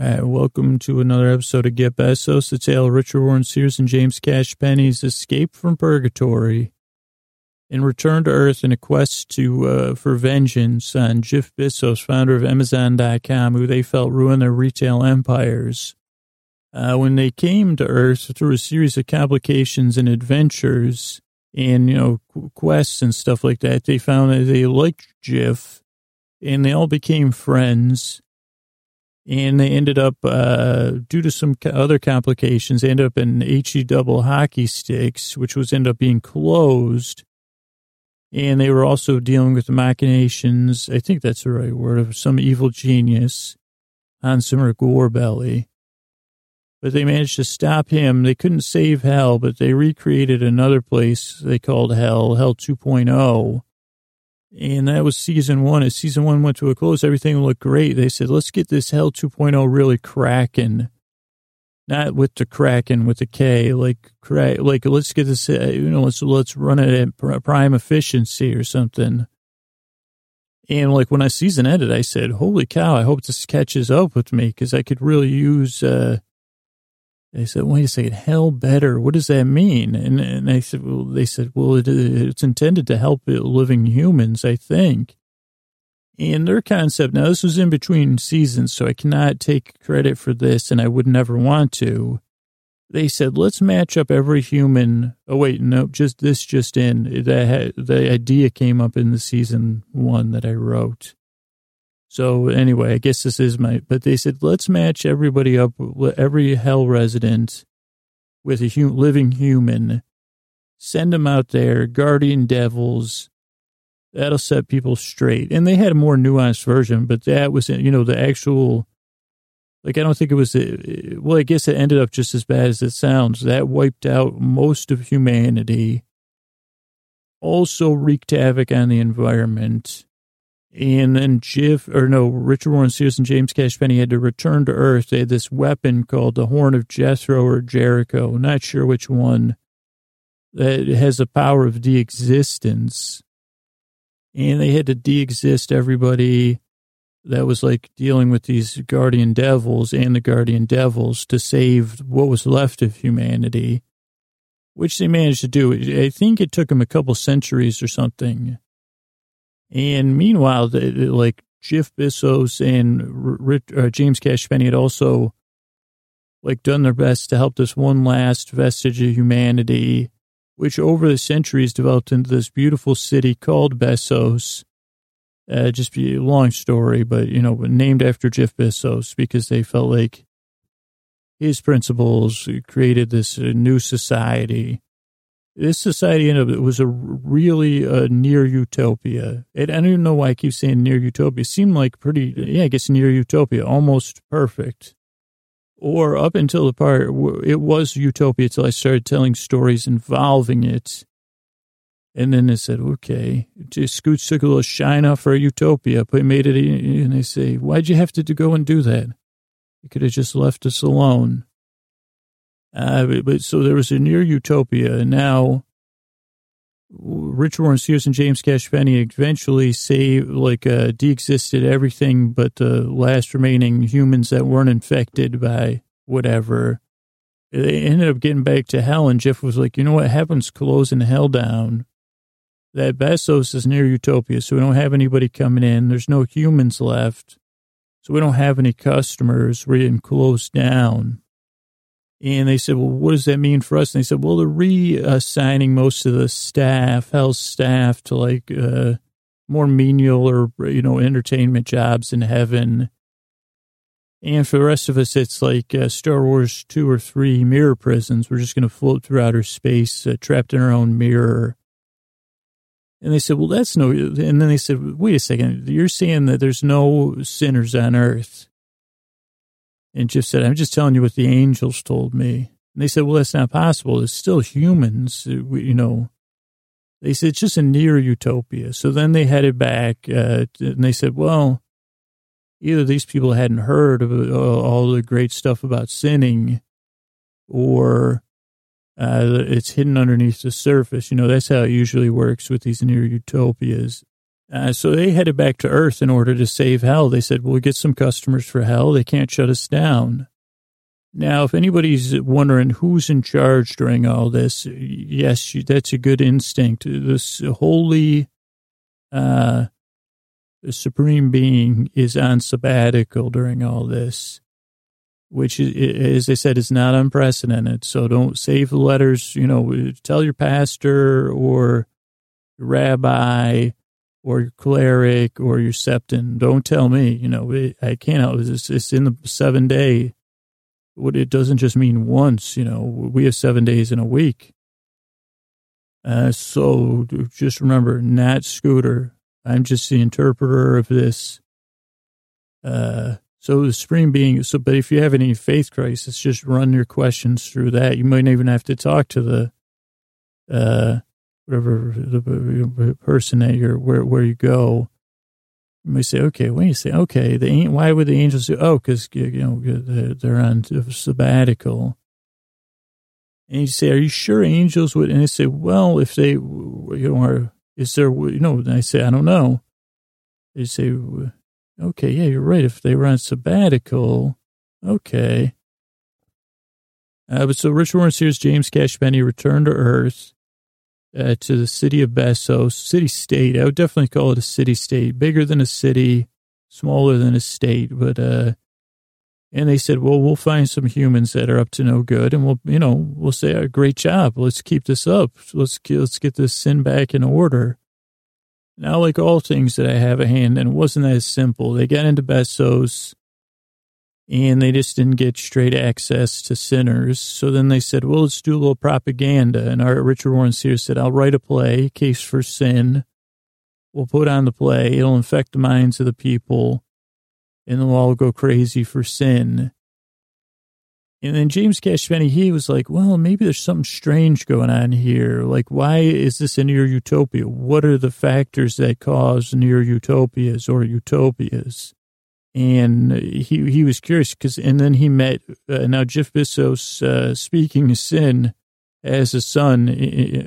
Welcome to another episode of Get Bissos, the tale of Richard Warren Sears and James Cash Penney's escape from purgatory and return to Earth in a quest for vengeance on Jeff Bezos, founder of Amazon.com, who they felt ruined their retail empires. When they came to Earth through a series of complications and adventures and, quests and stuff like that, they found that they liked Jif and they all became friends. And they ended up, due to some other complications, they ended up in HE Double Hockey Sticks, which was ended up being closed. And they were also dealing with the machinations, I think that's the right word, of some evil genius, Hansom Gorebelly. But they managed to stop him. They couldn't save Hell, but they recreated another place they called Hell, Hell 2.0. And that was season one. As season one went to a close, everything looked great. They said, let's get this Hell 2.0 really cracking. Not with the Kraken, with the K, like let's get this, let's run it at prime efficiency or something. And like when I season ended, I said, holy cow, I hope this catches up with me because I could really use, they said, wait a second, hell better. What does that mean? And I said, well, they said, well, it's intended to help living humans, I think. And their concept, now this was in between seasons, so I cannot take credit for this, and I would never want to. They said, let's match up every human. Oh, wait, no, just in. The idea came up in the season one that I wrote. So anyway, I guess this is but they said, let's match everybody up, every hell resident with a living human, send them out there, guardian devils, that'll set people straight. And they had a more nuanced version, but that was, the actual, I don't think it was, I guess it ended up just as bad as it sounds. That wiped out most of humanity, also wreaked havoc on the environment. And then Richard Warren Sears and James Cash Penney had to return to Earth. They had this weapon called the Horn of Jethro or Jericho. Not sure which one. That has the power of de-existence. And they had to de-exist everybody that was dealing with these guardian devils and the guardian devils to save what was left of humanity, which they managed to do. I think it took them a couple centuries or something. And meanwhile, Jeff Bezos and James Cash Penney had also, done their best to help this one last vestige of humanity, which over the centuries developed into this beautiful city called Bezos. Just be a long story, but, named after Jeff Bezos because they felt like his principles created this new society. This society ended up, it was a really near utopia. I don't even know why I keep saying near utopia. It seemed like pretty, I guess near utopia, almost perfect. Or up until the part, it was utopia until I started telling stories involving it. And then they said, okay, just Scoots took a little shine off our utopia, but made it, and they say, why'd you have to go and do that? You could have just left us alone. But so there was a near utopia, and now Richard Warren Sears and James Cash Penney eventually de-existed everything but the last remaining humans that weren't infected by whatever. They ended up getting back to hell, and Jeff was like, what happens closing hell down? That Bezos is near utopia, so we don't have anybody coming in. There's no humans left, so we don't have any customers. We're getting closed down. And they said, well, what does that mean for us? And they said, well, they're reassigning most of the staff, health staff, to more menial or, entertainment jobs in heaven. And for the rest of us, it's Star Wars 2 or 3 mirror prisons. We're just going to float through outer space, trapped in our own mirror. And they said, well, that's no... And then they said, wait a second, you're saying that there's no sinners on Earth. And Jeff said, I'm just telling you what the angels told me. And they said, well, that's not possible. It's still humans, They said, it's just a near utopia. So then they headed back, and they said, well, either these people hadn't heard of all the great stuff about sinning, or it's hidden underneath the surface. That's how it usually works with these near utopias. So they headed back to Earth in order to save Hell. They said, we'll get some customers for Hell. They can't shut us down. Now, if anybody's wondering who's in charge during all this, yes, that's a good instinct. This holy supreme being is on sabbatical during all this, which, as I said, is not unprecedented. So don't save the letters, you know, tell your pastor or your rabbi or your cleric or your septon. Don't tell me, you know, I can't, it's in the 7 day. It doesn't just mean once, you know, we have 7 days in a week. So just remember, not Scooter. I'm just the interpreter of this. So the Supreme Being, but if you have any faith crisis, just run your questions through that. You might not even have to talk to the, whatever the person that you're, where you go. You may say, okay, wait a second. Okay, why would the angels do? Oh, because, you know, they're on sabbatical. And you say, are you sure angels would? And they say, well, if they, you know, are, is there, you know, and I say, I don't know. They say, okay, yeah, you're right. If they were on sabbatical, okay. But so Richard Warren Sears, James Cash Penney returned to Earth. To the city of Bezos, city-state. I would definitely call it a city-state, bigger than a city, smaller than a state. But, and they said, well, we'll find some humans that are up to no good. And we'll, you know, we'll say, oh, great job. Let's keep this up. Let's get this sin back in order. Now, like all things that I have a hand in, it wasn't that simple. They got into Bezos and they just didn't get straight access to sinners. So then they said, well, let's do a little propaganda. And our Richard Warren Sears said, I'll write a play, Case for Sin. We'll put on the play. It'll infect the minds of the people. And they'll all go crazy for sin. And then James Cash Penney, he was like, well, maybe there's something strange going on here. Like, why is this a near utopia? What are the factors that cause near utopias or utopias? And he was curious because, and then he met, now Jeff Bezos, speaking of sin as a son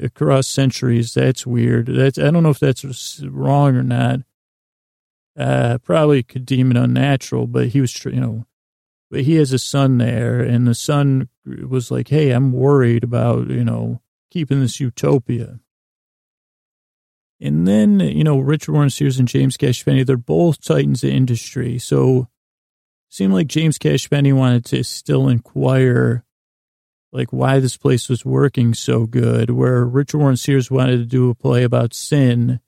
across centuries. That's weird. I don't know if that's wrong or not. Probably could deem it unnatural, but he was, you know, but he has a son there and the son was like, hey, I'm worried about, you know, keeping this utopia. And then, you know, Richard Warren Sears and James Cash Penney, they're both titans of industry. So it seemed like James Cash Penney wanted to still inquire, like, why this place was working so good, where Richard Warren Sears wanted to do a play about sin.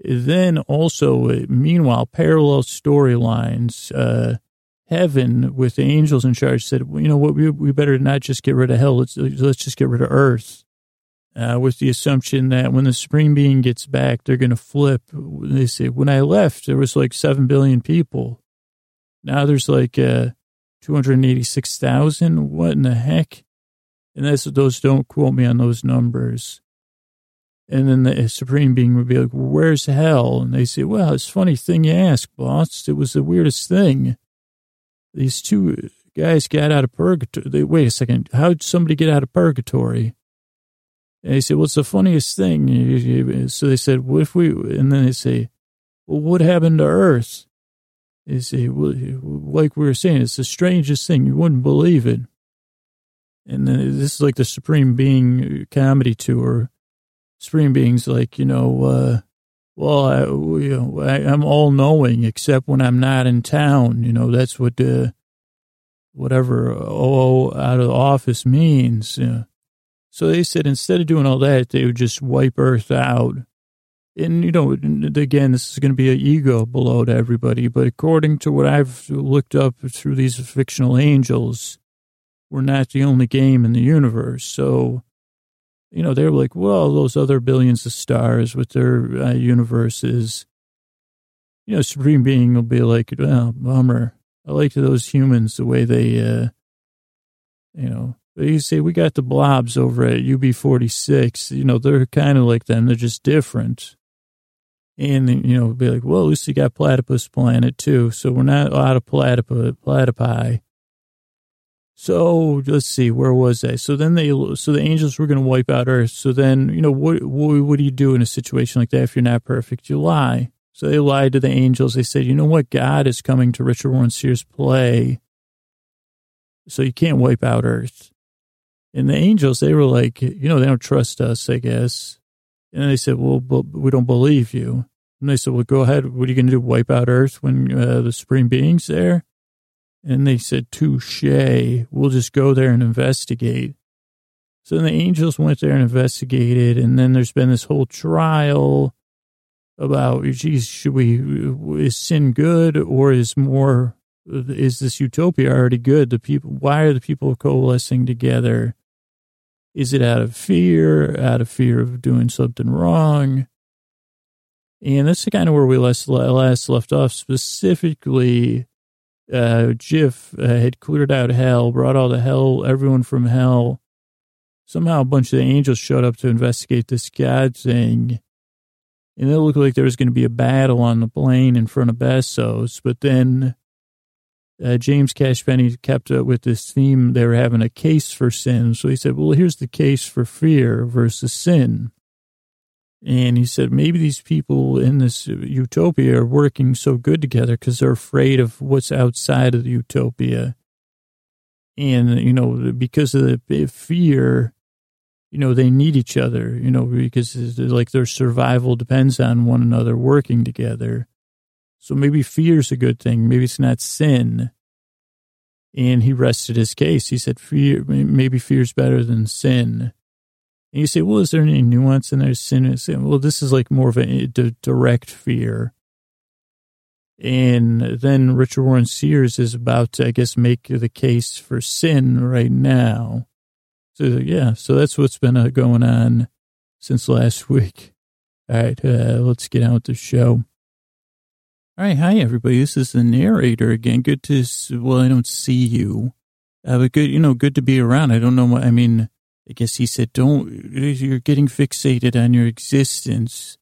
Then also, meanwhile, parallel storylines, heaven with the angels in charge said, well, you know what, we better not just get rid of hell, let's just get rid of Earth. With the assumption that when the Supreme Being gets back, they're going to flip. They say, when I left, there was like 7 billion people. Now there's like 286,000. What in the heck? And that's, those don't quote me on those numbers. And then the Supreme Being would be like, well, where's hell? And they say, well, it's a funny thing you ask, boss. It was the weirdest thing. These two guys got out of purgatory. Wait a second. How'd somebody get out of purgatory? And they said, what's the funniest thing? So they said, what if we, and then they say, well, what happened to Earth? They say, well, like we were saying, it's the strangest thing. You wouldn't believe it. And then this is like the Supreme Being comedy tour. Supreme Being's like, you know, well, I'm all-knowing except when I'm not in town. You know, that's what whatever "oh out of the office" means, you know. So they said instead of doing all that, they would just wipe Earth out. And, you know, again, this is going to be an ego blow to everybody. But according to what I've looked up through these fictional angels, we're not the only game in the universe. So, you know, they were like, well, those other billions of stars with their universes, you know, Supreme Being will be like, well, bummer. I like those humans the way they, you know. But you say, we got the blobs over at UB 46. You know, they're kind of like them. They're just different. And, you know, be like, well, at least you got Platypus Planet, too. So we're not out of platypi. So let's see, where was I? So then the angels were going to wipe out Earth. So then, you know, what do you do in a situation like that if you're not perfect? You lie. So they lied to the angels. They said, you know what? God is coming to Richard Warren Sears' play. So you can't wipe out Earth. And the angels, they were like, you know, they don't trust us, I guess. And they said, well, but we don't believe you. And they said, well, go ahead. What are you going to do? Wipe out Earth when the Supreme Being's there? And they said, touche, we'll just go there and investigate. So then the angels went there and investigated. And then there's been this whole trial about, geez, is sin good, or is this utopia already good? Why are the people coalescing together? Is it out of fear of doing something wrong? And that's kind of where we last left off. Specifically, Jif had cleared out hell, brought all the hell, everyone from hell. Somehow a bunch of the angels showed up to investigate this God thing. And it looked like there was going to be a battle on the plane in front of Bezos. But then James Cash Penney kept up with this theme. They were having a case for sin. So he said, well, here's the case for fear versus sin. And he said, maybe these people in this utopia are working so good together because they're afraid of what's outside of the utopia. And, you know, because of the fear, you know, they need each other, you know, because it's like their survival depends on one another working together. So maybe fear's a good thing. Maybe it's not sin. And he rested his case. He said, fear, maybe fear's better than sin. And you say, well, is there any nuance in there? Sin? Well, this is like more of a direct fear. And then Richard Warren Sears is about to, I guess, make the case for sin right now. So, yeah, so that's what's been going on since last week. All right, let's get on with the show. All right, hi, everybody. This is the narrator again. Good to, well, I don't see you. But good, you know, good to be around. I don't know what, I mean, I guess he said, you're getting fixated on your existence.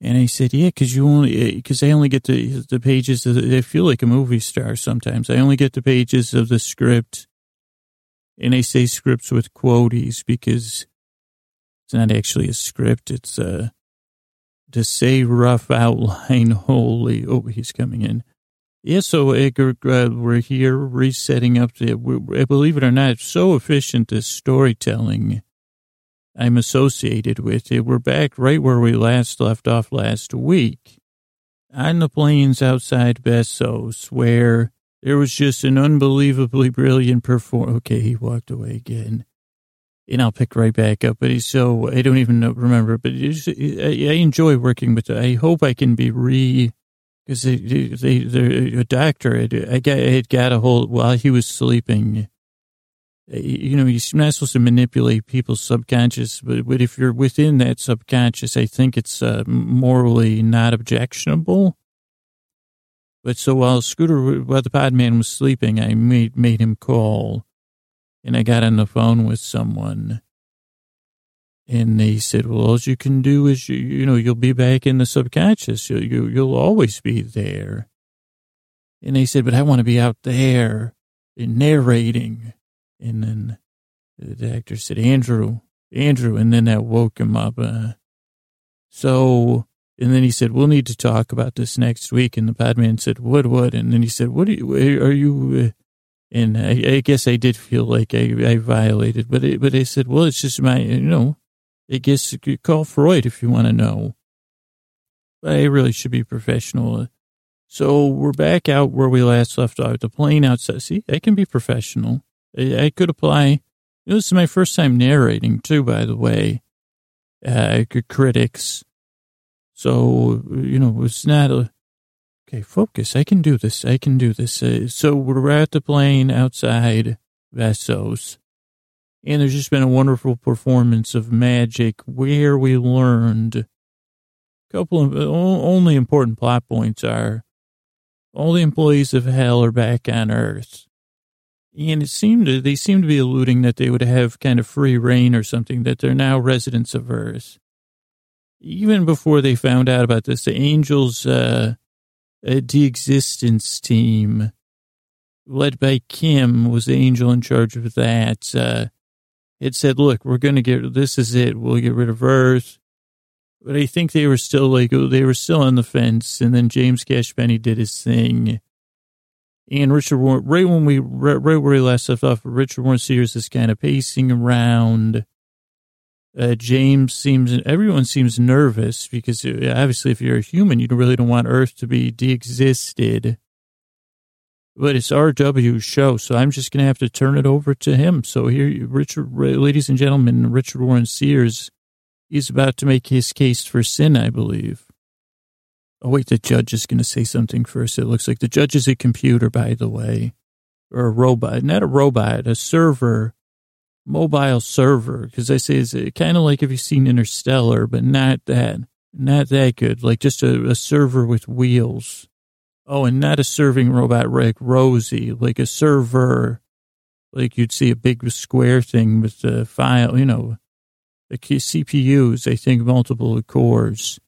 And I said, yeah, because I only get the pages, I feel like a movie star sometimes. I only get the pages of the script. And I say scripts with quotes because it's not actually a script. It's to say rough outline, holy, oh, he's coming in. Yeah, so Edgar, we're here resetting up. Believe it or not, it's so efficient, this storytelling I'm associated with it. We're back right where we last left off last week on the plains outside Bezos, where there was just an unbelievably brilliant performance. Okay, he walked away again. And I'll pick right back up. But so I don't even remember. But I enjoy working with I hope I can be because they're a doctor. I had got a hold while he was sleeping. You know, you're not supposed to manipulate people's subconscious, but if you're within that subconscious, I think it's morally not objectionable. But so while the podman was sleeping, I made him call, and I got on the phone with someone. And they said, well, all you can do is, you know, you'll be back in the subconscious. You'll always be there. And they said, but I want to be out there and narrating. And then the actor said, Andrew. And then that woke him up. And then he said, we'll need to talk about this next week. And the podman said, what? And then he said, what are you? And I guess I did feel like I violated, but I said, well, it's just my, you know, I guess you call Freud if you want to know. But I really should be professional. So we're back out where we last left off, the plane outside. See, I can be professional. I could apply. You know, this is my first time narrating too, by the way. Critics. So, you know, it's not okay, focus. I can do this. So we're at the plane outside Bezos, and there's just been a wonderful performance of magic where we learned a couple of only important plot points are all the employees of hell are back on Earth. And they seemed to be alluding that they would have kind of free reign or something, that they're now residents of Earth. Even before they found out about this, the angels, de-existence team led by Kim, was the angel in charge of that. It said, look, we're going to get, this is it. We'll get rid of Earth. But I think they were still like, they were still on the fence. And then James Cash Penney did his thing. And Richard Warren, right where we last left off, Richard Warren Sears is kind of pacing around. Everyone seems nervous because obviously if you're a human, you really don't want Earth to be de-existed. But it's RW's show, so I'm just going to have to turn it over to him. So here, ladies and gentlemen, Richard Warren Sears is about to make his case for sin, I believe. Oh, wait, the judge is going to say something first. It looks like the judge is a computer, by the way, or a robot. Not a robot, a server, mobile server, because I say it's kind of like if you've seen Interstellar, but not that good, like just a server with wheels. Oh, and not a serving robot like Rosie, like a server, like you'd see a big square thing with the file, you know, the CPUs, I think multiple cores.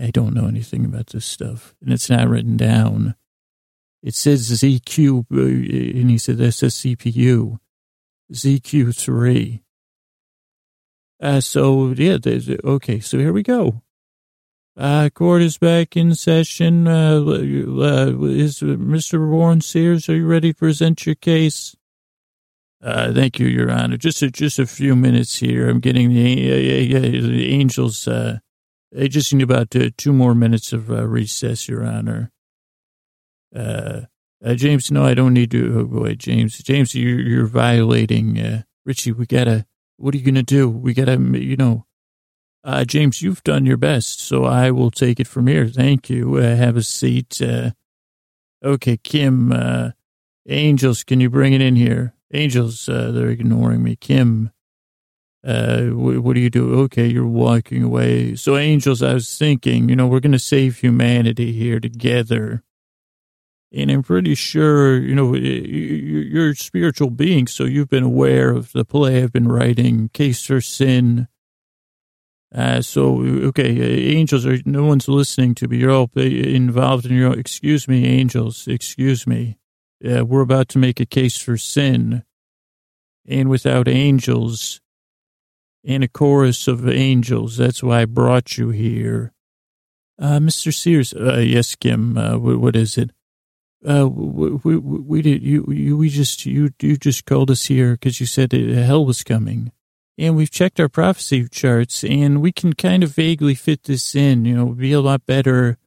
I don't know anything about this stuff, and it's not written down. It says ZQ, and he said that's a CPU, ZQ3. So here we go. Court is back in session. Is Mr. Warren Sears, are you ready to present your case? Thank you, Your Honor. Just a few minutes here. I'm getting the angels. I just need about 2 more minutes of recess, Your Honor. James, no, I don't need to. Oh boy, James, you're violating. Richie, we gotta. What are you gonna do? We gotta, you know. James, you've done your best, so I will take it from here. Thank you. Have a seat. Okay, Kim, Angels, can you bring it in here? Angels, they're ignoring me. Kim, what do you do? Okay, you're walking away. So, Angels, I was thinking, you know, we're going to save humanity here together. And I'm pretty sure, you know, you're a spiritual being, so you've been aware of the play I've been writing, Case for Sin. Angels, no one's listening to me. You're all involved in your own, excuse me, Angels, excuse me. We're about to make a case for sin. And without angels, and a chorus of angels, that's why I brought you here. Mr. Sears, yes, Kim, what is it? You just called us here because you said hell was coming. And we've checked our prophecy charts, and we can kind of vaguely fit this in. You know, it would be a lot better.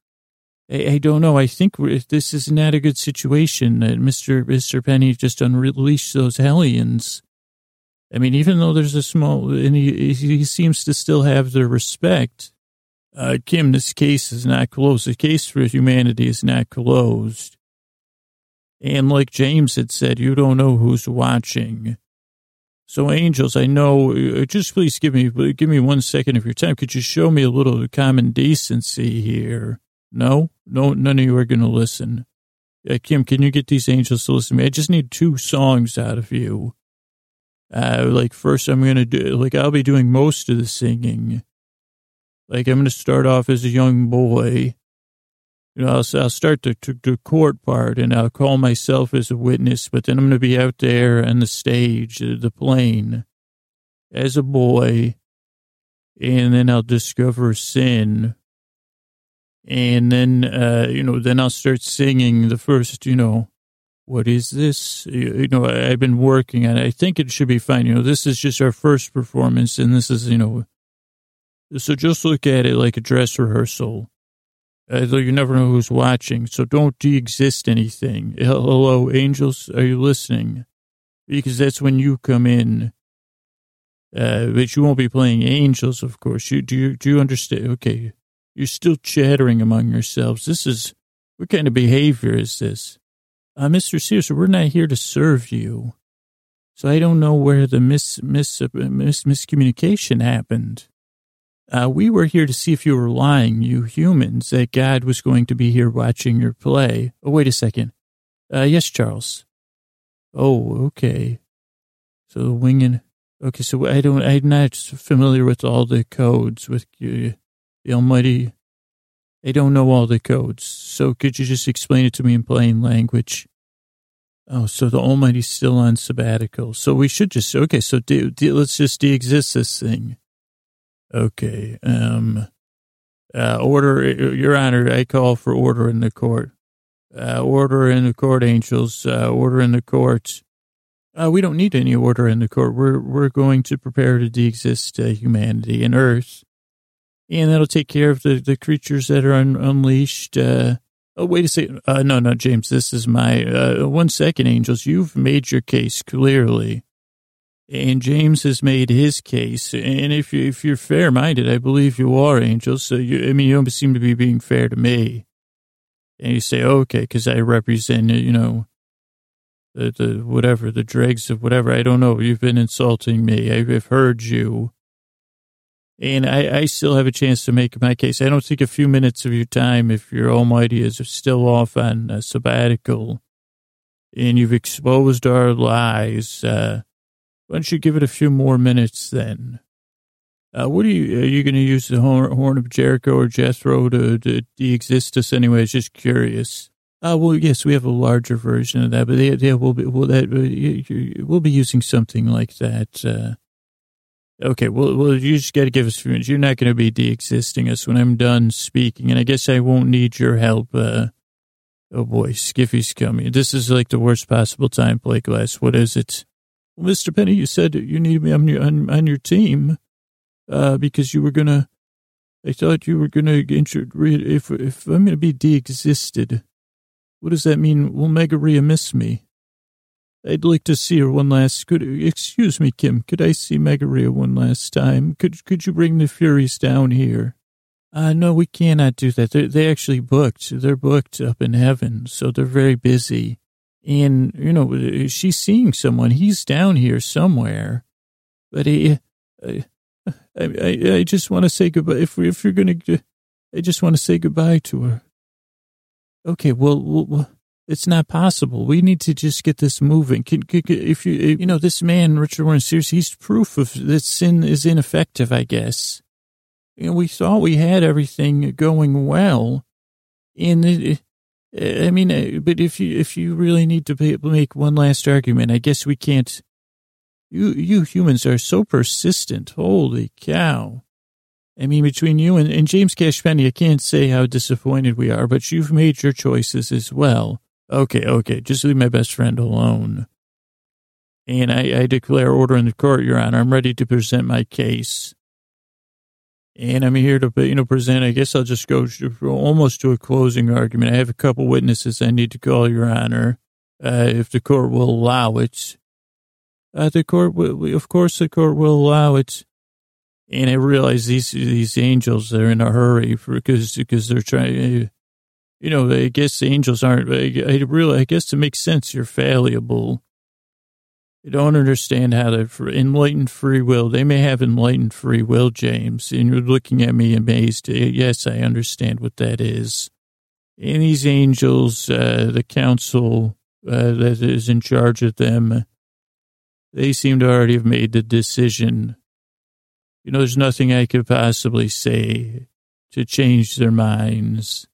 I don't know. I think this is not a good situation that Mr. Penny just unleashed those hellions. I mean, even though there's a small, and he seems to still have their respect. Kim, this case is not closed. The case for humanity is not closed. And like James had said, you don't know who's watching. So, Angels, I know, just please give me 1 second of your time. Could you show me a little common decency here? No, none of you are going to listen. Kim, can you get these angels to listen to me? I just need 2 songs out of you. First, I'm going to do, I'll be doing most of the singing. I'm going to start off as a young boy. You know, I'll start the court part, and I'll call myself as a witness, but then I'm going to be out there on the stage, the plane, as a boy, and then I'll discover sin. And then, then I'll start singing the first, what is this? I've been working on it. I think it should be fine. This is just our first performance, and this is, so just look at it like a dress rehearsal. Though you never know who's watching, so don't de-exist anything. Hello, Angels, are you listening? Because that's when you come in. But you won't be playing Angels, of course. Do you understand? Okay, you're still chattering among yourselves. What kind of behavior is this? Mr. Sears, we're not here to serve you. So I don't know where the miscommunication happened. We were here to see if you were lying, you humans, that God was going to be here watching your play. Oh, wait a second. Yes, Charles. Oh, okay. So the winging. Okay, so I'm not familiar with all the codes with the Almighty. I don't know all the codes. So could you just explain it to me in plain language? Oh, so the Almighty's still on sabbatical. So we should just, okay, so let's just de-exist this thing. Okay. Order, Your Honor, I call for order in the court. Order in the court, angels. Order in the court. We don't need any order in the court. We're going to prepare to de-exist humanity and Earth. And that'll take care of the creatures that are unleashed. Oh, wait a second. No, James, this is my, 1 second, angels. You've made your case clearly. And James has made his case. And if you're fair-minded, I believe you are, angels. So you don't seem to be being fair to me. And you say, okay, because I represent, the whatever, the dregs of whatever. I don't know. You've been insulting me. I've heard you. And I still have a chance to make my case. I don't think a few minutes of your time, if your Almighty is still off on a sabbatical and you've exposed our lies, why don't you give it a few more minutes then? Are you going to use the Horn of Jericho or Jethro to de-exist us anyway? Just curious. Well, yes, we have a larger version of that, but we'll be using something like that, Okay, well, you just got to give us a few minutes. You're not going to be de-existing us when I'm done speaking, and I guess I won't need your help. Oh, boy, Skiffy's coming. This is like the worst possible time, Plateglass. What is it? Well, Mr. Penny, you said you needed me on your team because you were going to... I thought you were going to... If I'm going to be de-existed, what does that mean? Will Megaera miss me? I'd like to see her one last... Excuse me, Kim. Could I see Megaera one last time? Could you bring the Furies down here? No, we cannot do that. They actually booked. They're booked up in heaven, so they're very busy. And, she's seeing someone. He's down here somewhere. But I just want to say goodbye. If you're going to... I just want to say goodbye to her. Okay, well it's not possible. We need to just get this moving. If this man, Richard Warren Sears, he's proof of that sin is ineffective, I guess. We thought we had everything going well. And but if you really need to make one last argument, I guess we can't. You humans are so persistent. Holy cow. Between you and James Cash Penney, I can't say how disappointed we are, but you've made your choices as well. Okay, just leave my best friend alone. And I declare order in the court, Your Honor. I'm ready to present my case. And I'm here to, present, I guess I'll just go almost to a closing argument. I have a couple witnesses I need to call, Your Honor, if the court will allow it. The court will allow it. And I realize these angels are in a hurry because they're trying... I guess the angels aren't, I guess it makes sense you're fallible. I don't understand how enlightened free will. They may have enlightened free will, James, and you're looking at me amazed. Yes, I understand what that is. And these angels, the council that is in charge of them, they seem to already have made the decision. There's nothing I could possibly say to change their minds.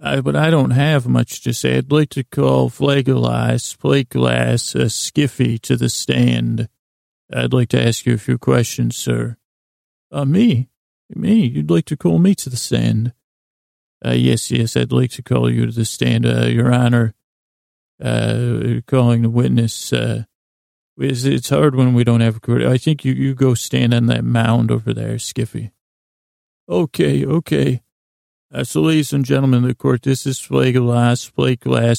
But I don't have much to say. I'd like to call Plateglass, Skiffy to the stand. I'd like to ask you a few questions, sir. Me? You'd like to call me to the stand? Yes, I'd like to call you to the stand, Your Honor. Calling the witness. It's hard when we don't have a court. I think you go stand on that mound over there, Skiffy. Okay. So, ladies and gentlemen of the court, this is Plateglass.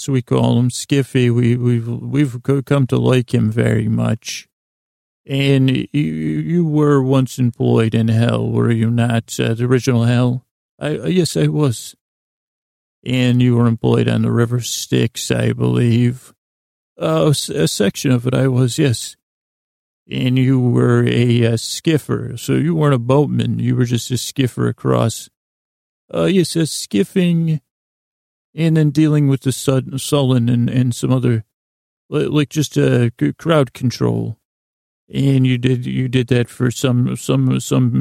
We call him Skiffy. We've come to like him very much. And you were once employed in hell, were you not? The original hell? Yes, I was. And you were employed on the River Styx, I believe. A section of it, I was, yes. And you were a skiffer. So you weren't a boatman. You were just a skiffer across... yes, skiffing and then dealing with the sullen and some other, like just crowd control. And you did that for some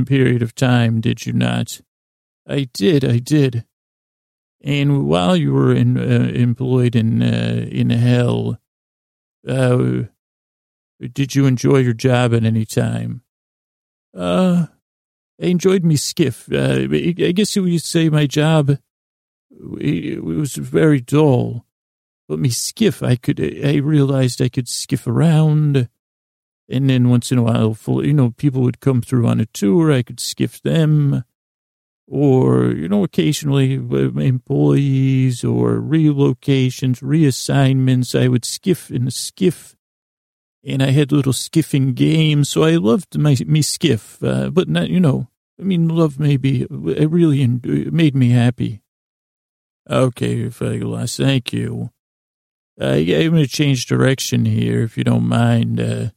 period of time, did you not? I did. And while you were employed in hell, Did you enjoy your job at any time? I enjoyed me skiff. I guess you would say my job, it was very dull. But me skiff, I realized I could skiff around. And then once in a while, people would come through on a tour. I could skiff them. Or, occasionally employees or relocations, reassignments. I would skiff in a skiff. And I had little skiffing games. So I loved me skiff. But not, love maybe. It really made me happy. Okay, Phlegolas, thank you. I'm going to change direction here, if you don't mind.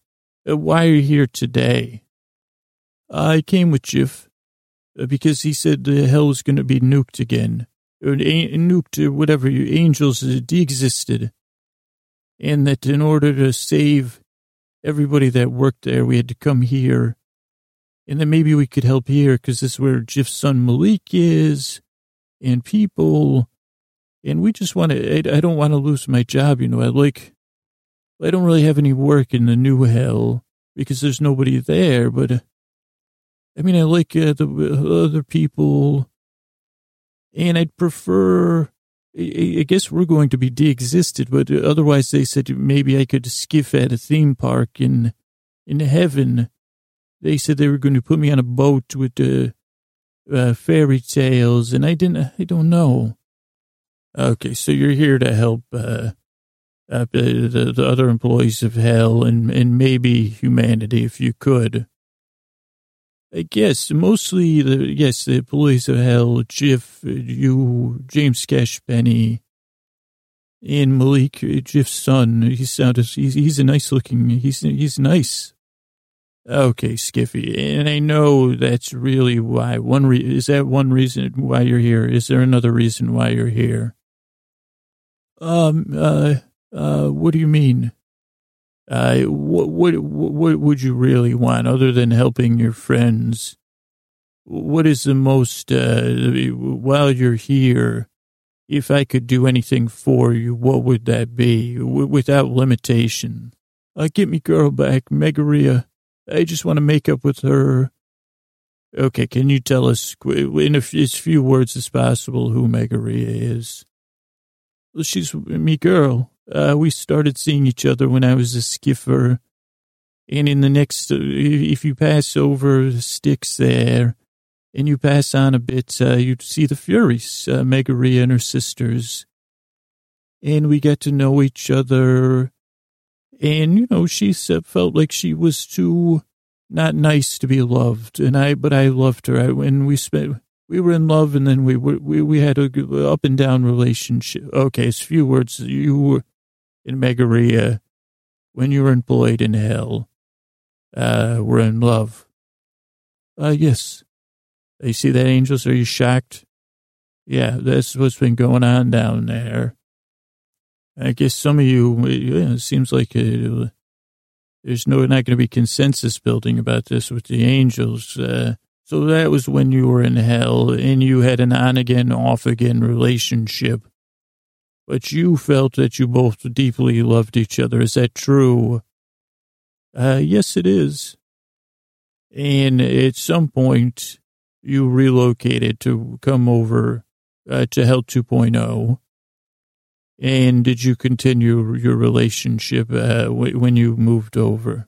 Why are you here today? I came with Jif because he said the hell is going to be nuked again. Nuked, whatever, angels de-existed. And that in order to save everybody that worked there, we had to come here. And then maybe we could help here because this is where Jif's son Malik is and people. And we just want to, I don't want to lose my job, I don't really have any work in the new hell because there's nobody there, but I like the other people and I'd prefer, I guess we're going to be de-existed, but otherwise they said maybe I could skiff at a theme park in heaven. They said they were going to put me on a boat with fairy tales and I don't know. Okay, so you're here to help the other employees of hell and maybe humanity, if you could. I guess mostly the employees of hell, Jif, you, James Cash Penney, and Malik, Jif's son. He's a nice looking. He's nice. Okay, Skiffy, and I know that's really why. Is that one reason why you're here? Is there another reason why you're here? What do you mean? What would you really want other than helping your friends? What is the most, while you're here, if I could do anything for you, what would that be without limitation? Get me girl back, Megaera. I just want to make up with her. Okay, can you tell us in as few words as possible who Megaera is? Well, she's me girl. We started seeing each other when I was a skiffer. And in the next, if you pass over the Styx there, and you pass on a bit, you'd see the Furies, Megaera and her sisters. And we got to know each other. And, she felt like she was too not nice to be loved. But I loved her. We were in love and then we had a up and down relationship. Okay. It's a few words. You were in Megaera when you were employed in hell, were in love. Yes. You see that, angels? Are you shocked? Yeah. That's what's been going on down there. I guess some of you, it seems like there's not going to be consensus building about this with the angels. So that was when you were in hell and you had an on-again, off-again relationship. But you felt that you both deeply loved each other. Is that true? Yes, it is. And at some point, you relocated to come over to Hell 2.0. And did you continue your relationship when you moved over?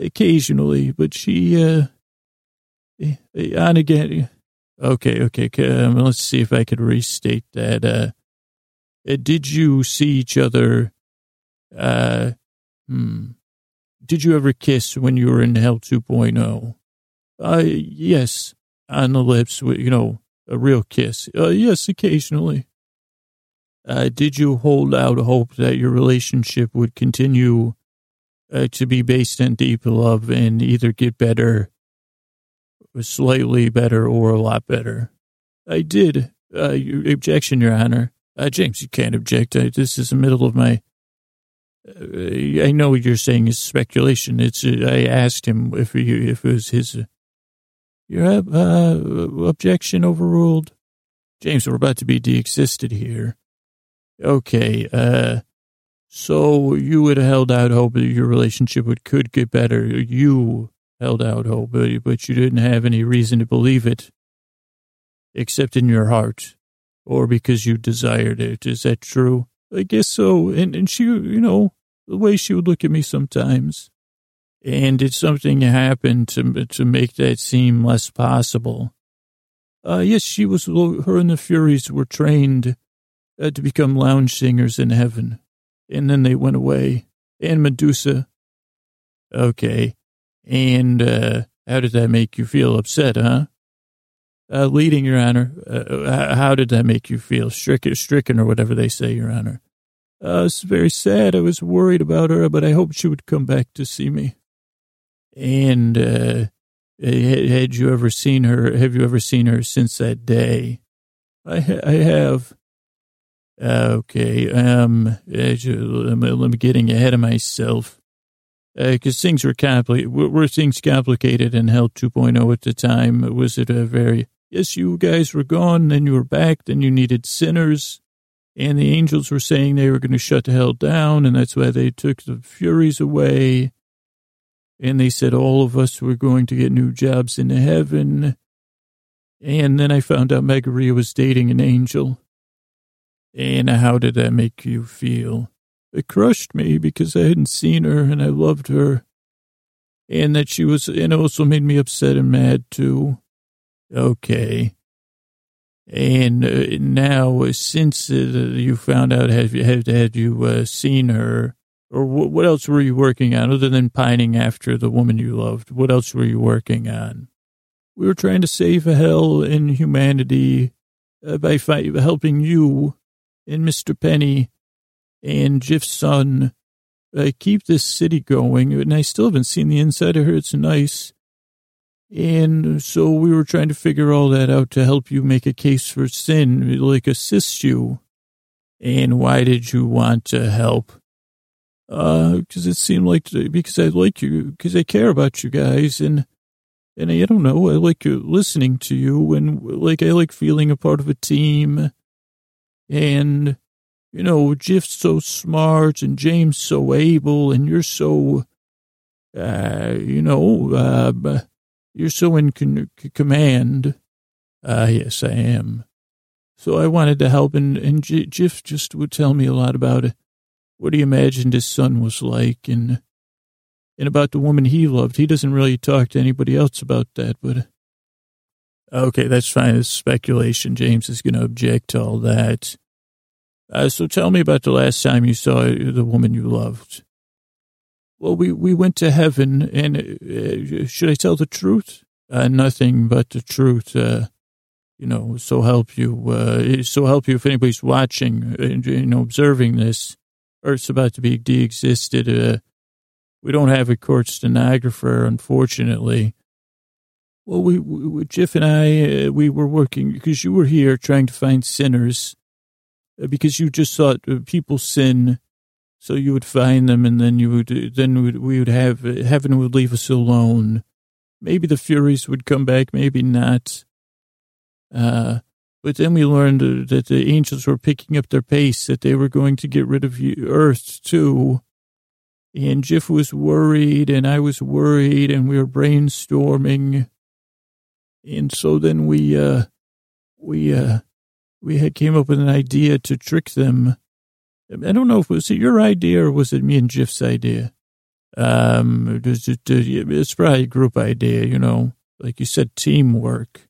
Occasionally, but she, on again. Okay. Let's see if I could restate that. Did you see each other? Did you ever kiss when you were in Hell 2.0? Yes. On the lips, a real kiss. Yes, occasionally. Did you hold out hope that your relationship would continue to be based on deep love and either get better, slightly better, or a lot better? I did. Objection, Your Honor. James, you can't object. This is the middle of my... I know what you're saying is speculation. I asked him if it was his... Your objection overruled. James, we're about to be de-existed here. Okay, So you had held out hope that your relationship could get better. You held out hope, but you didn't have any reason to believe it, except in your heart, or because you desired it. Is that true? I guess so. And she, you know, the way she would look at me sometimes. And it's something happened to make that seem less possible. Yes, she was, her and the Furies were trained to become lounge singers in heaven. And then they went away. And Medusa. Okay. And how did that make you feel? Upset, huh? Leading, Your Honor. How did that make you feel? Stricken or whatever they say, Your Honor. It's very sad. I was worried about her, but I hoped she would come back to see me. And had you ever seen her? Have you ever seen her since that day? I have. Okay. I'm getting ahead of myself because things were complicated. Were things complicated in Hell 2.0 at the time? Was it a very? Yes, you guys were gone. Then you were back. Then you needed sinners. And the angels were saying they were going to shut the hell down, and that's why they took the Furies away. And they said all of us were going to get new jobs in heaven. And then I found out Megaera was dating an angel. And how did that make you feel? It crushed me because I hadn't seen her and I loved her. And that she was, and it also made me upset and mad too. Okay. And now, since you found out, had you seen her, or what else were you working on other than pining after the woman you loved? What else were you working on? We were trying to save hell and humanity by helping you and Mr. Penny and Jif's son keep this city going. And I still haven't seen the inside of her. It's nice. And so we were trying to figure all that out to help you make a case for sin, like assist you. And why did you want to help? Because it seemed like, because I like you, because I care about you guys. And I don't know, I like listening to you. And like, I like feeling a part of a team. And, you know, Jif's so smart and James so able and you're so, you know, you're so in command. Yes, I am. So I wanted to help, and Jif just would tell me a lot about what he imagined his son was like, and about the woman he loved. He doesn't really talk to anybody else about that, but... Okay, that's fine. It's speculation. James is going to object to all that. So tell me about the last time you saw the woman you loved. Well, we went to heaven, and should I tell the truth? Nothing but the truth, you know, so help you if anybody's watching and, you know, observing this. Earth's about to be de-existed. We don't have a court stenographer, unfortunately. Well, Jif and I, we were working, because you were here trying to find sinners, because you just thought people sin. So you would find them, and then we would have, heaven would leave us alone. Maybe the Furies would come back, maybe not. But then we learned that the angels were picking up their pace, that they were going to get rid of Earth too. And Jif was worried, and I was worried, and we were brainstorming. And so then we had came up with an idea to trick them. I don't know if it was your idea or was it me and Jif's idea? It's probably a group idea, you know. Like you said, teamwork.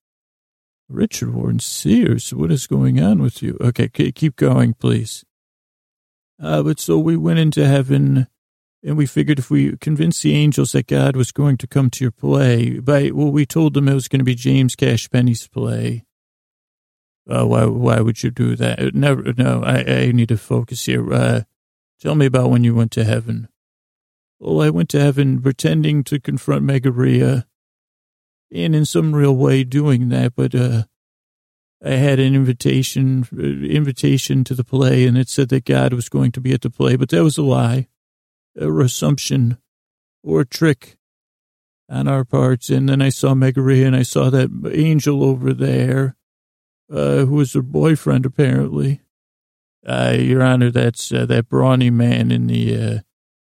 Richard Warren Sears, what is going on with you? Okay, keep going, please. But so we went into heaven, and we figured if we convinced the angels that God was going to come to your play, we told them it was going to be James Cash Penney's play. Why would you do that? No, I need to focus here. Tell me about when you went to heaven. Well, I went to heaven pretending to confront Megaera, and in some real way doing that, but I had an invitation to the play, and it said that God was going to be at the play, but that was a lie, or assumption, or a trick on our parts. And then I saw Megaera, and I saw that angel over there. Who was her boyfriend, apparently. Your Honor, that's that brawny man in the,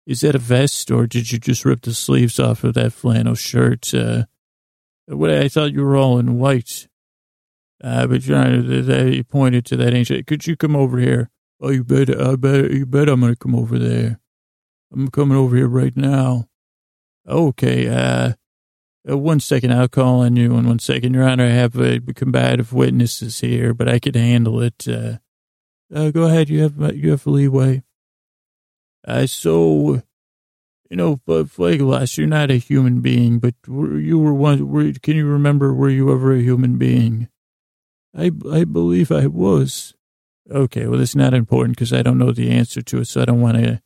is that a vest or did you just rip the sleeves off of that flannel shirt? What I thought you were all in white. But Your Honor, he pointed to that ancient. Could you come over here? Oh, you bet! You bet! I'm gonna come over there. I'm coming over here right now. Okay. One second, I'll call on you in 1 second, Your Honor. I have combative witnesses here, but I could handle it. Go ahead. You have leeway. So, you know, Phlegolas, you're not a human being, but you were one. Can you remember? Were you ever a human being? I believe I was. Okay, well, it's not important because I don't know the answer to it, so I don't want to.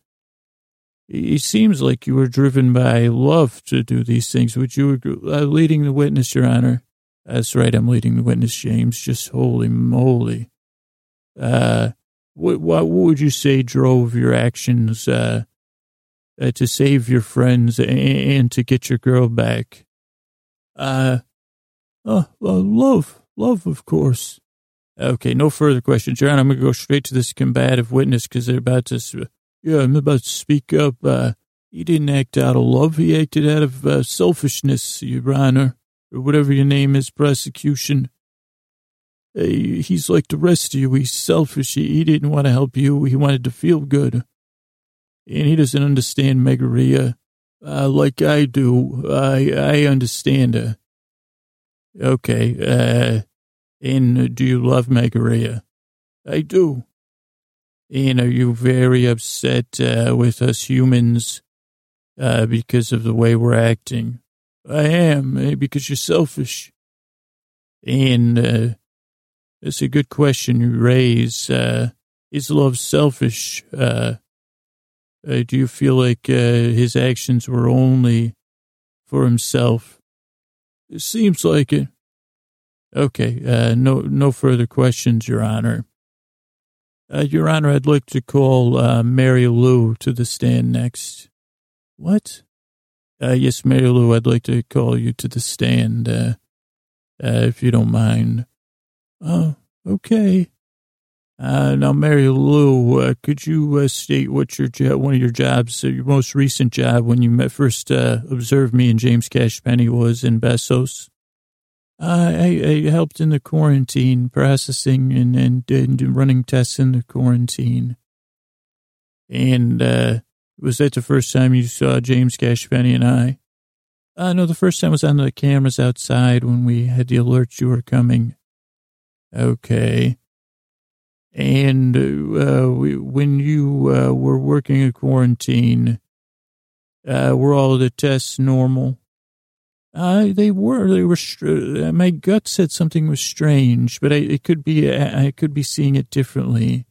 It seems like you were driven by love to do these things. Would you agree? Leading the witness, Your Honor. That's right, I'm leading the witness, James. Just holy moly. What would you say drove your actions to save your friends and to get your girl back? Love, of course. Okay, no further questions, Your Honor. I'm going to go straight to this combative witness because they're about to. Yeah, I'm about to speak up. He didn't act out of love. He acted out of selfishness, Your Honor, or whatever your name is, prosecution. He's like the rest of you. He's selfish. He didn't want to help you. He wanted to feel good. And he doesn't understand Megaera like I do. I understand her. Okay, and do you love Megaera? I do. And are you very upset with us humans because of the way we're acting? I am, because you're selfish. And that's a good question you raise. Is love selfish? Do you feel like his actions were only for himself? It seems like it. Okay, no further questions, Your Honor. Your Honor, I'd like to call Mary Lou to the stand next. What? Yes, Mary Lou, I'd like to call you to the stand, if you don't mind. Oh, okay. Now, Mary Lou, could you state what one of your jobs, your most recent job when you first observed me and James Cash Penney was in Bezos? I helped in the quarantine, processing and running tests in the quarantine. And was that the first time you saw James Cash Penney and I? No, the first time was on the cameras outside when we had the alert you were coming. Okay. And when you were working in quarantine, were all the tests normal? They were, my gut said something was strange, but I could be seeing it differently.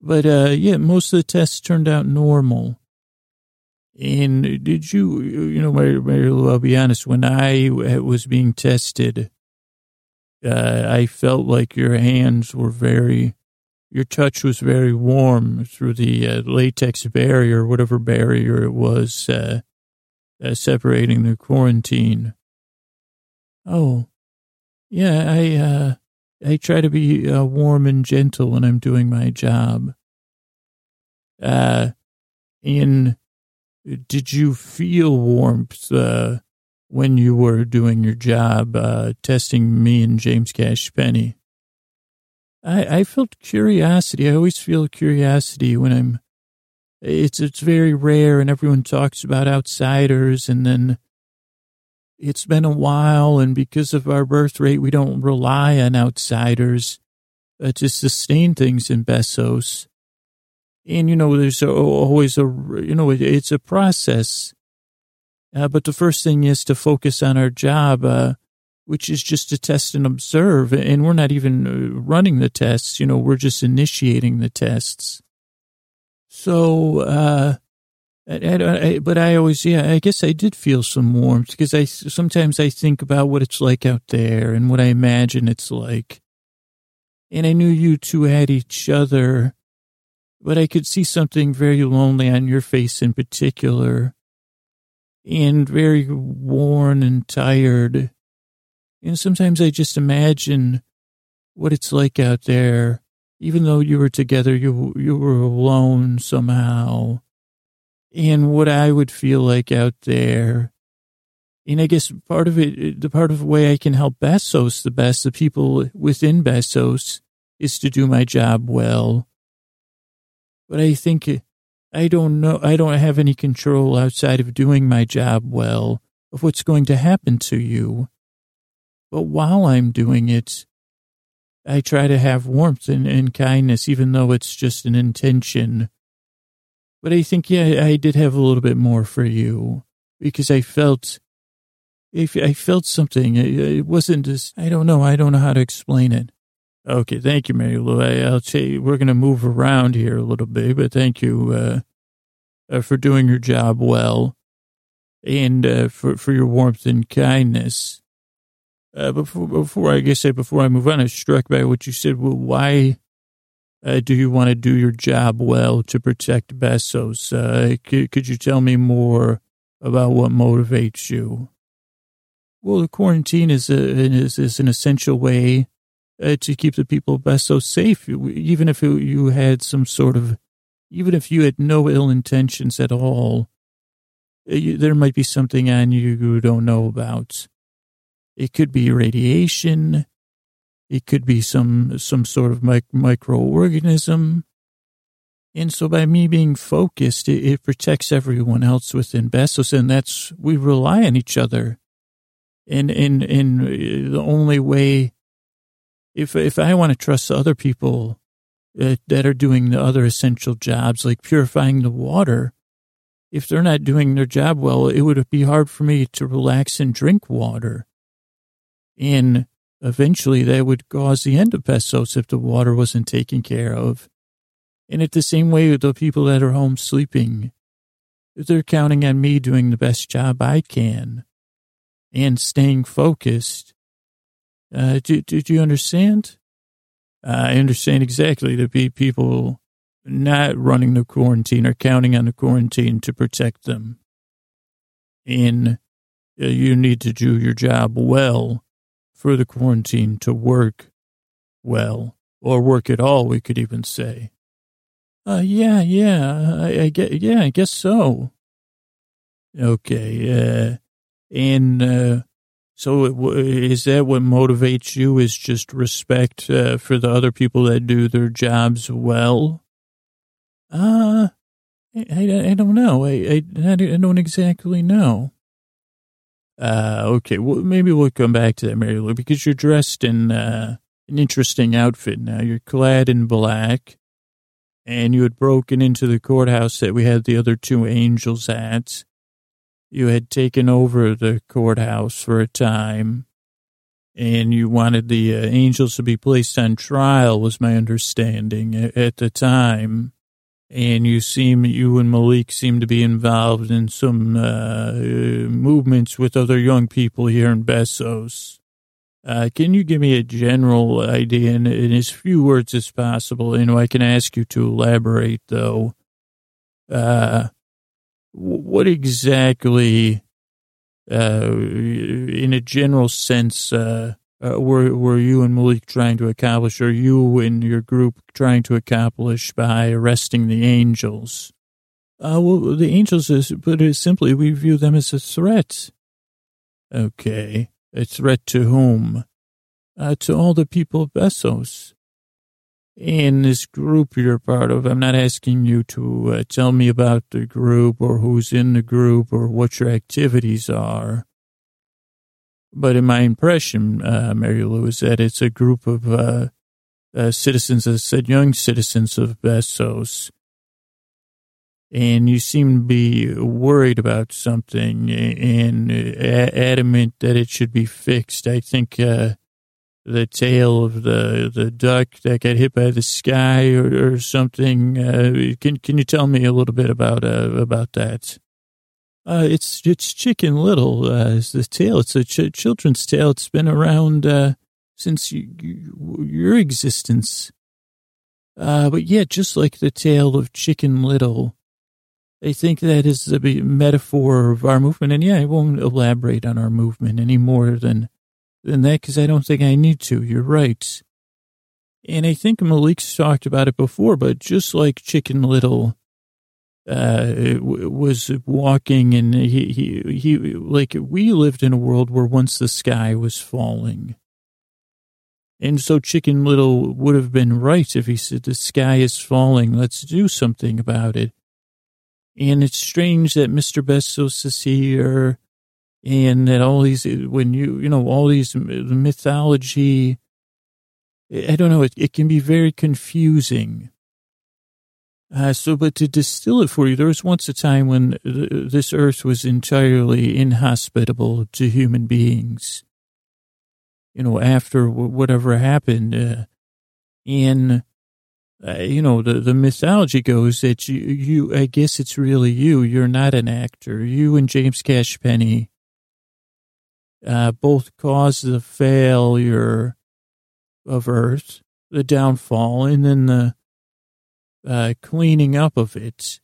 But, yeah, most of the tests turned out normal. And did you know, Mary Lou, I'll be honest, when I was being tested, I felt like your hands were your touch was very warm through the latex barrier, whatever barrier it was, separating the quarantine. Oh, yeah, I try to be warm and gentle when I'm doing my job. And did you feel warmth when you were doing your job, testing me and James Cash Penney? I felt curiosity. I always feel curiosity when I'm. It's very rare, and everyone talks about outsiders, and then it's been a while, and because of our birth rate, we don't rely on outsiders to sustain things in Bezos. And, you know, there's always it's a process. But the first thing is to focus on our job, which is just to test and observe, and we're not even running the tests, you know, we're just initiating the tests. So, but I always, I guess I did feel some warmth because sometimes I think about what it's like out there and what I imagine it's like. And I knew you two had each other, but I could see something very lonely on your face in particular and very worn and tired. And sometimes I just imagine what it's like out there. Even though you were together, you were alone somehow. And what I would feel like out there. And I guess part of it, the part of the way I can help Bezos the best, the people within Bezos, is to do my job well. But I think, I don't know, I don't have any control outside of doing my job well of what's going to happen to you. But while I'm doing it, I try to have warmth and kindness, even though it's just an intention. But I think, yeah, I did have a little bit more for you because I felt something. It wasn't just, I don't know how to explain it. Okay, thank you, Mary Lou. I'll say we're going to move around here a little bit, but thank you for doing your job well and for your warmth and kindness. Before I move on, I was struck by what you said. Well, why do you want to do your job well to protect Bezos? Could you tell me more about what motivates you? Well, the quarantine is an essential way to keep the people of Bezos safe, even if you had some sort of, even if you had no ill intentions at all, there might be something on you you don't know about. It could be radiation. It could be some sort of microorganism. And so by me being focused, it protects everyone else within Bezos, and that's, we rely on each other. And the only way, if I want to trust other people that are doing the other essential jobs, like purifying the water, if they're not doing their job well, it would be hard for me to relax and drink water. And eventually that would cause the end of Bezos if the water wasn't taken care of. And at the same way, the people that are home sleeping, they're counting on me doing the best job I can and staying focused. Do you understand? I understand exactly that people not running the quarantine are counting on the quarantine to protect them. And you need to do your job well for the quarantine to work well, or work at all, we could even say. I guess so. Okay, so is that what motivates you, is just respect for the other people that do their jobs well? I don't know. I don't exactly know. Okay, well, maybe we'll come back to that, Mary Lou, because you're dressed in an interesting outfit now. You're clad in black, and you had broken into the courthouse that we had the other two angels at. You had taken over the courthouse for a time, and you wanted the angels to be placed on trial, was my understanding at the time. And you and Malik seem to be involved in some movements with other young people here in Bezos. Can you give me a general idea in as few words as possible? You know, I can ask you to elaborate, though. What exactly, in a general sense, were you and Malik trying to accomplish, or you and your group trying to accomplish by arresting the angels? Well, the angels, put it simply, we view them as a threat. Okay. A threat to whom? To all the people of Bezos. In this group you're part of, I'm not asking you to tell me about the group or who's in the group or what your activities are. But in my impression, Mary Lou, is that it's a group of citizens, as I said, young citizens of Bezos. And you seem to be worried about something and adamant that it should be fixed. I think the tail of the duck that got hit by the sky or something. Can you tell me a little bit about that? It's Chicken Little. Is the tale? It's a children's tale. It's been around since your existence. But yeah, just like the tale of Chicken Little, I think that is the metaphor of our movement. And yeah, I won't elaborate on our movement any more than that because I don't think I need to. You're right. And I think Malik's talked about it before, but just like Chicken Little was walking, and he like, we lived in a world where once the sky was falling. And so Chicken Little would have been right if he said, the sky is falling, let's do something about it. And it's strange that Mr. Bezos is here, and that all these, when you know, all these mythology, I don't know, it can be very confusing. But to distill it for you, there was once a time when this earth was entirely inhospitable to human beings. You know, after whatever happened, you know, the mythology goes that you, I guess it's really you. You're not an actor. You and James Cash Penney both caused the failure of Earth, the downfall, and then the cleaning up of it.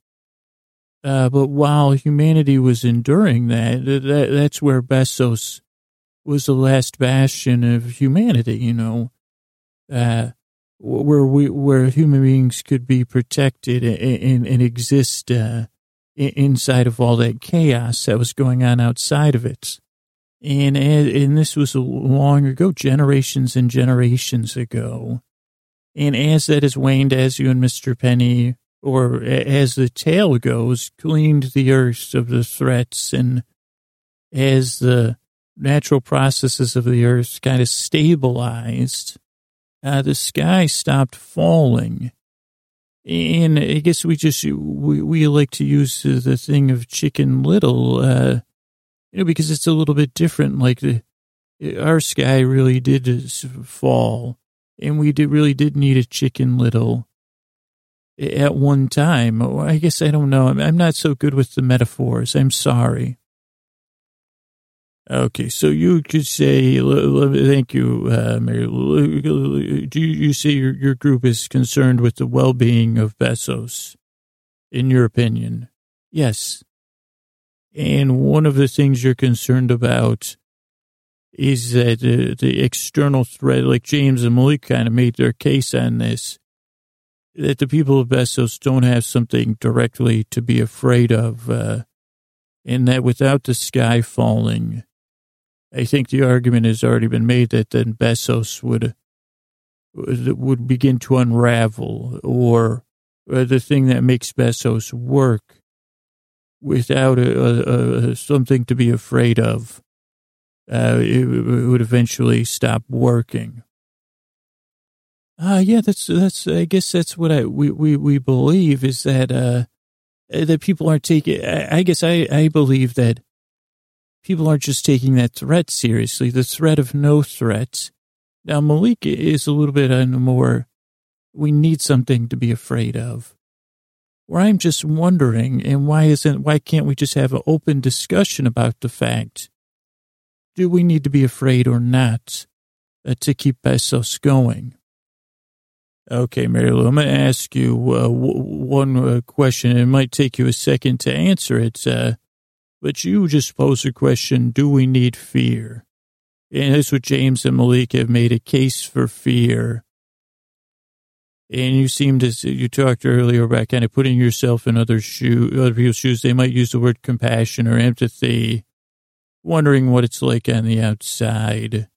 But while humanity was enduring that's where Bezos was the last bastion of humanity, you know. Where human beings could be protected and exist inside of all that chaos that was going on outside of it. And this was long ago, generations and generations ago. And as that has waned, as you and Mr. Penny, or as the tale goes, cleaned the earth of the threats, and as the natural processes of the earth kind of stabilized, the sky stopped falling. And I guess we like to use the thing of Chicken Little, you know, because it's a little bit different. Like our sky really did fall, and we really did need a Chicken Little at one time. I guess I don't know. I'm not so good with the metaphors. I'm sorry. Okay, so you could say, thank you, Mary Lou. Do you say your group is concerned with the well-being of Bezos, in your opinion? Yes. And one of the things you're concerned about is that the external threat, like James and Malik kind of made their case on this, that the people of Bezos don't have something directly to be afraid of, and that without the sky falling, I think the argument has already been made that then Bezos would begin to unravel, or the thing that makes Bezos work without something to be afraid of, it would eventually stop working. Yeah, that's. I guess that's what we believe is that people aren't taking. I guess I believe that people aren't just taking that threat seriously, the threat of no threats. Now, Malik is a little bit on the more, we need something to be afraid of. Where I'm just wondering, and why can't we just have an open discussion about the fact, do we need to be afraid or not to keep Bezos going? Okay, Mary Lou, I'm going to ask you one question. It might take you a second to answer it, but you just posed the question, do we need fear? And that's what James and Malik have made a case for fear. And you talked earlier about kind of putting yourself in other people's shoes. They might use the word compassion or empathy, wondering what it's like on the outside.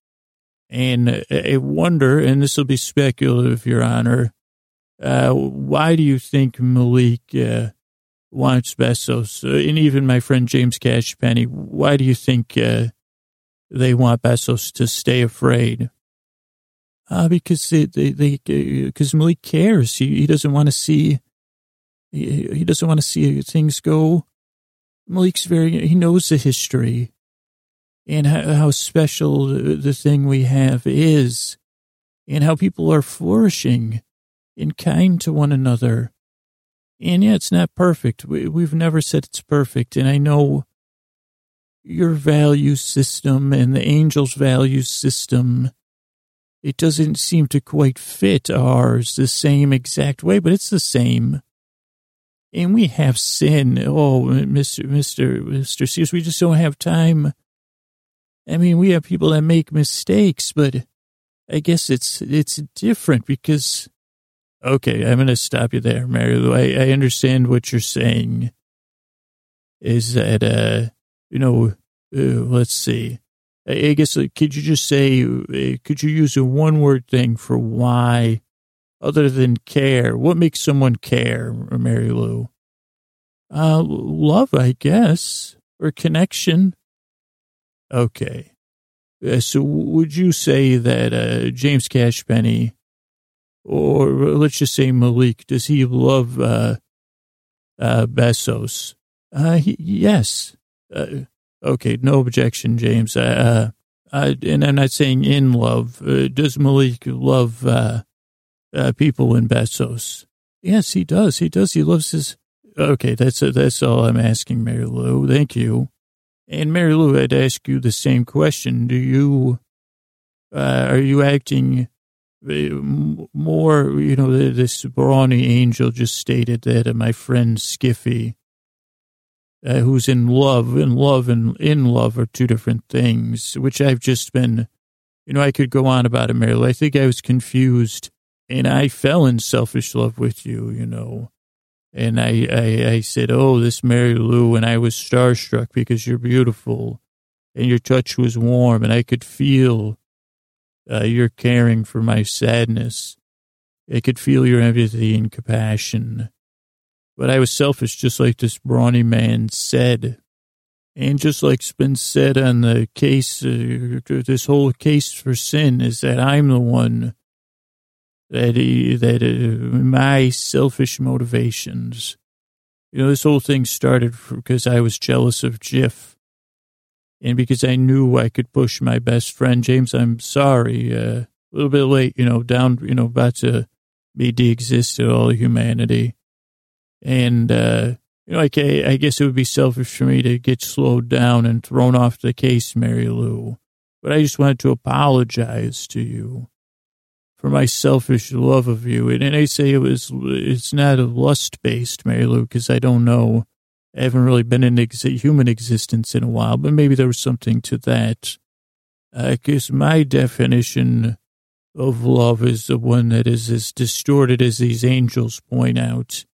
And I wonder, and this will be speculative, Your Honor, why do you think Malik wants Bezos? And even my friend James Cash Penney, why do you think they want Bezos to stay afraid? Because because Malik cares. He doesn't want to see. He doesn't want to see things go. Malik's he knows the history. And how special the thing we have is, and how people are flourishing and kind to one another. And yeah, it's not perfect. We've never said it's perfect. And I know your value system and the angel's value system, it doesn't seem to quite fit ours the same exact way, but it's the same. And we have sin. Oh, Mr. Sears, we just don't have time. I mean, we have people that make mistakes, but I guess it's different because, okay, I'm going to stop you there, Mary Lou. I understand what you're saying is that, let's see. I guess, could you just say, could you use a one-word thing for why, other than care? What makes someone care, Mary Lou? Love, I guess, or connection. Okay. So would you say that James Cash Penney, or let's just say Malik, does he love Bezos? Yes. Okay, no objection, James. And I'm not saying in love. Does Malik love people in Bezos? Yes, he does. He loves his... Okay, that's all I'm asking, Mary Lou. Thank you. And Mary Lou, I'd ask you the same question. Do you... are you acting more... You know, this brawny angel just stated that my friend Skiffy... who's in love and in love are two different things, which I've just been, I could go on about it, Mary Lou. I think I was confused and I fell in selfish love with you, and I said, oh, this Mary Lou, and I was starstruck because you're beautiful and your touch was warm and I could feel your caring for my sadness. I could feel your empathy and compassion. But I was selfish, just like this brawny man said. And just like's been said on the case, this whole case for sin, is that I'm the one that my selfish motivations. This whole thing started because I was jealous of Jif. And because I knew I could push my best friend, James, I'm sorry, a little bit late, about to be de-existed, all of humanity. And, I guess it would be selfish for me to get slowed down and thrown off the case, Mary Lou. But I just wanted to apologize to you for my selfish love of you. And I say it's not a lust-based, Mary Lou, because I don't know. I haven't really been in human existence in a while, but maybe there was something to that. I guess my definition of love is the one that is as distorted as these angels point out.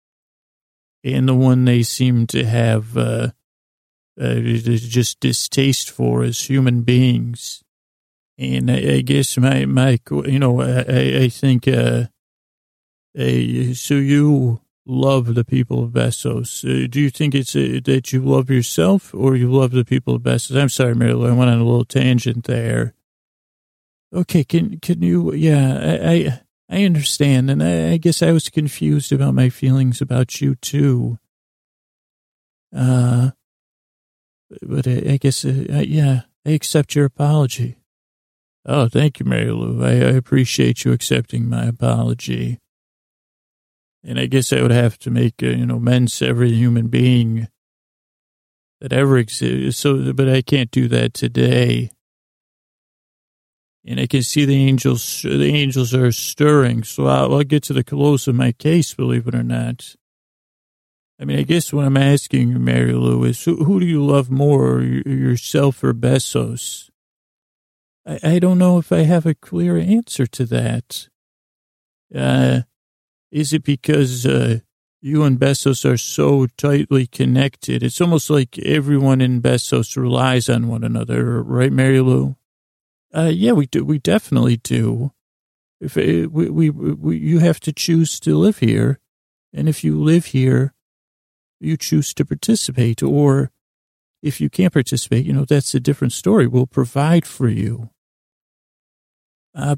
And the one they seem to have just distaste for as human beings. And I guess I think, so you love the people of Bezos. Do you think it's that you love yourself or you love the people of Bezos? I'm sorry, Mary Lou, I went on a little tangent there. Okay, can you, I understand, and I guess I was confused about my feelings about you, too. But I guess, I accept your apology. Oh, thank you, Mary Lou. I appreciate you accepting my apology. And I guess I would have to make, amends to every human being that ever exists. So, but I can't do that today. And I can see the angels are stirring. So I'll get to the close of my case, believe it or not. I mean, I guess what I'm asking you, Mary Lou, is who do you love more, yourself or Bezos? I don't know if I have a clear answer to that. Is it because you and Bezos are so tightly connected? It's almost like everyone in Bezos relies on one another, right, Mary Lou? Yeah, we do. We definitely do. If you have to choose to live here, and if you live here, you choose to participate. Or if you can't participate, that's a different story. We'll provide for you.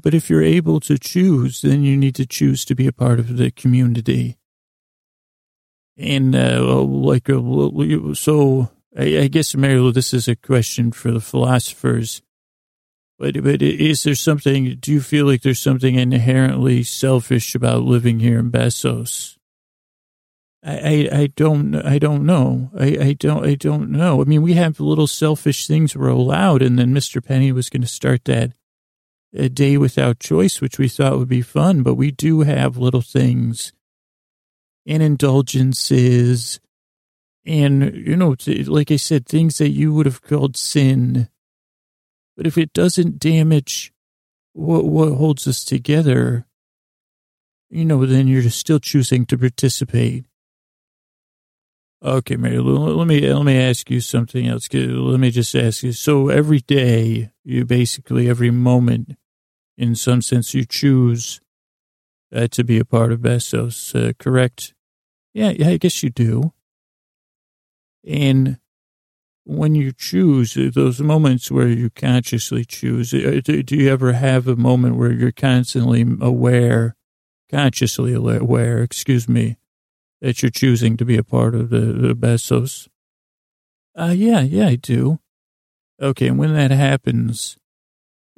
But if you're able to choose, then you need to choose to be a part of the community. And I guess, Mary Lou, this is a question for the philosophers. But is there something, do you feel like there's something inherently selfish about living here in Bezos? I don't know. I don't know. I mean, we have little selfish things we're allowed, and then Mr. Penny was going to start that a day without choice, which we thought would be fun, but we do have little things and indulgences and, like I said, things that you would have called sin. But if it doesn't damage what holds us together, you know, then you're just still choosing to participate. Okay, Mary Lou, let me ask you something else. Let me just ask you. So every day, you basically, every moment, in some sense, you choose to be a part of Bezos, correct? Yeah, I guess you do. And when you choose, those moments where you consciously choose, do you ever have a moment where you're constantly aware, consciously aware, that you're choosing to be a part of the Bezos? Yeah, I do. Okay, and when that happens,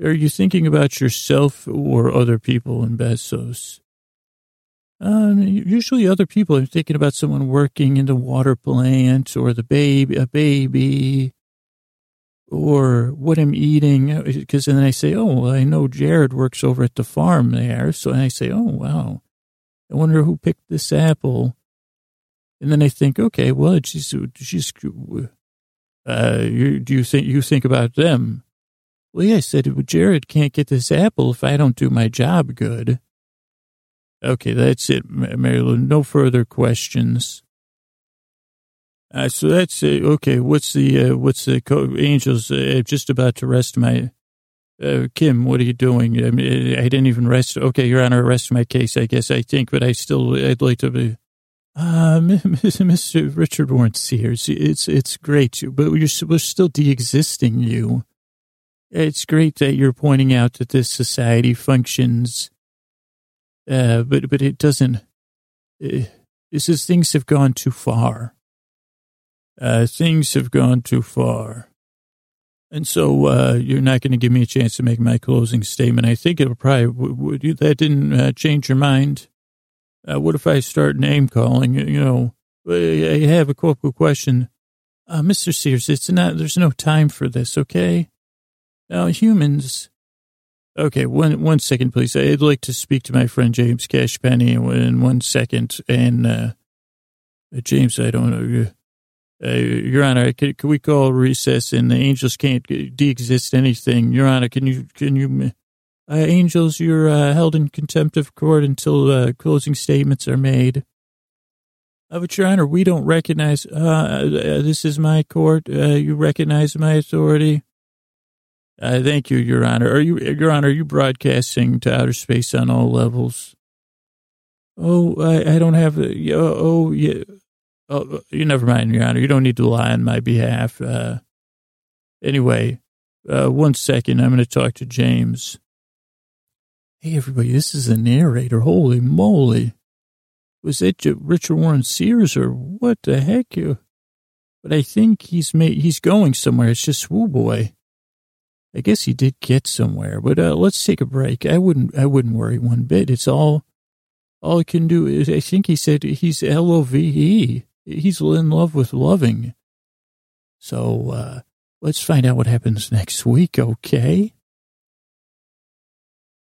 are you thinking about yourself or other people in Bezos? Usually other people are thinking about someone working in the water plant or a baby or what I'm eating. Because then I say, oh, well, I know Jared works over at the farm there. So I say, oh, wow, I wonder who picked this apple. And then I think, okay, well, do you think about them? Well, yeah, I said, Jared can't get this apple if I don't do my job good. Okay, that's it, Mary Lou. No further questions. So that's it. Okay, what's the angels? I'm just about to rest my... Kim, what are you doing? I mean, I didn't even rest. Okay, Your Honor, rest my case, I guess, I think, but I'd like to be... Mr. Richard Warren Sears, it's great, but we're still de-existing you. It's great that you're pointing out that this society functions... But it doesn't, this is, things have gone too far. Things have gone too far. And so, you're not going to give me a chance to make my closing statement. I think it'll probably, that didn't change your mind. What if I start name calling, you know, I have a quick question. Mr. Sears, there's no time for this. Okay. Now humans. Okay, one second, please. I'd like to speak to my friend James Cash Penney in 1 second. And James, I don't know. Your Honor, can we call recess? And the angels can't de-exist anything. Your Honor, can you angels, you're held in contempt of court until closing statements are made. But Your Honor, we don't recognize. This is my court. You recognize my authority. Thank you, Your Honor. Are you broadcasting to outer space on all levels? Oh, I don't have. Oh, yeah. Oh, you never mind, Your Honor. You don't need to lie on my behalf. Anyway, 1 second. I'm going to talk to James. Hey, everybody. This is the narrator. Holy moly! Was it Richard Warren Sears or what the heck? But I think he's going somewhere. It's just woo boy. I guess he did get somewhere, but let's take a break. I wouldn't worry one bit. It's all I can do is, I think he said he's LOVE. He's in love with loving. So let's find out what happens next week, okay?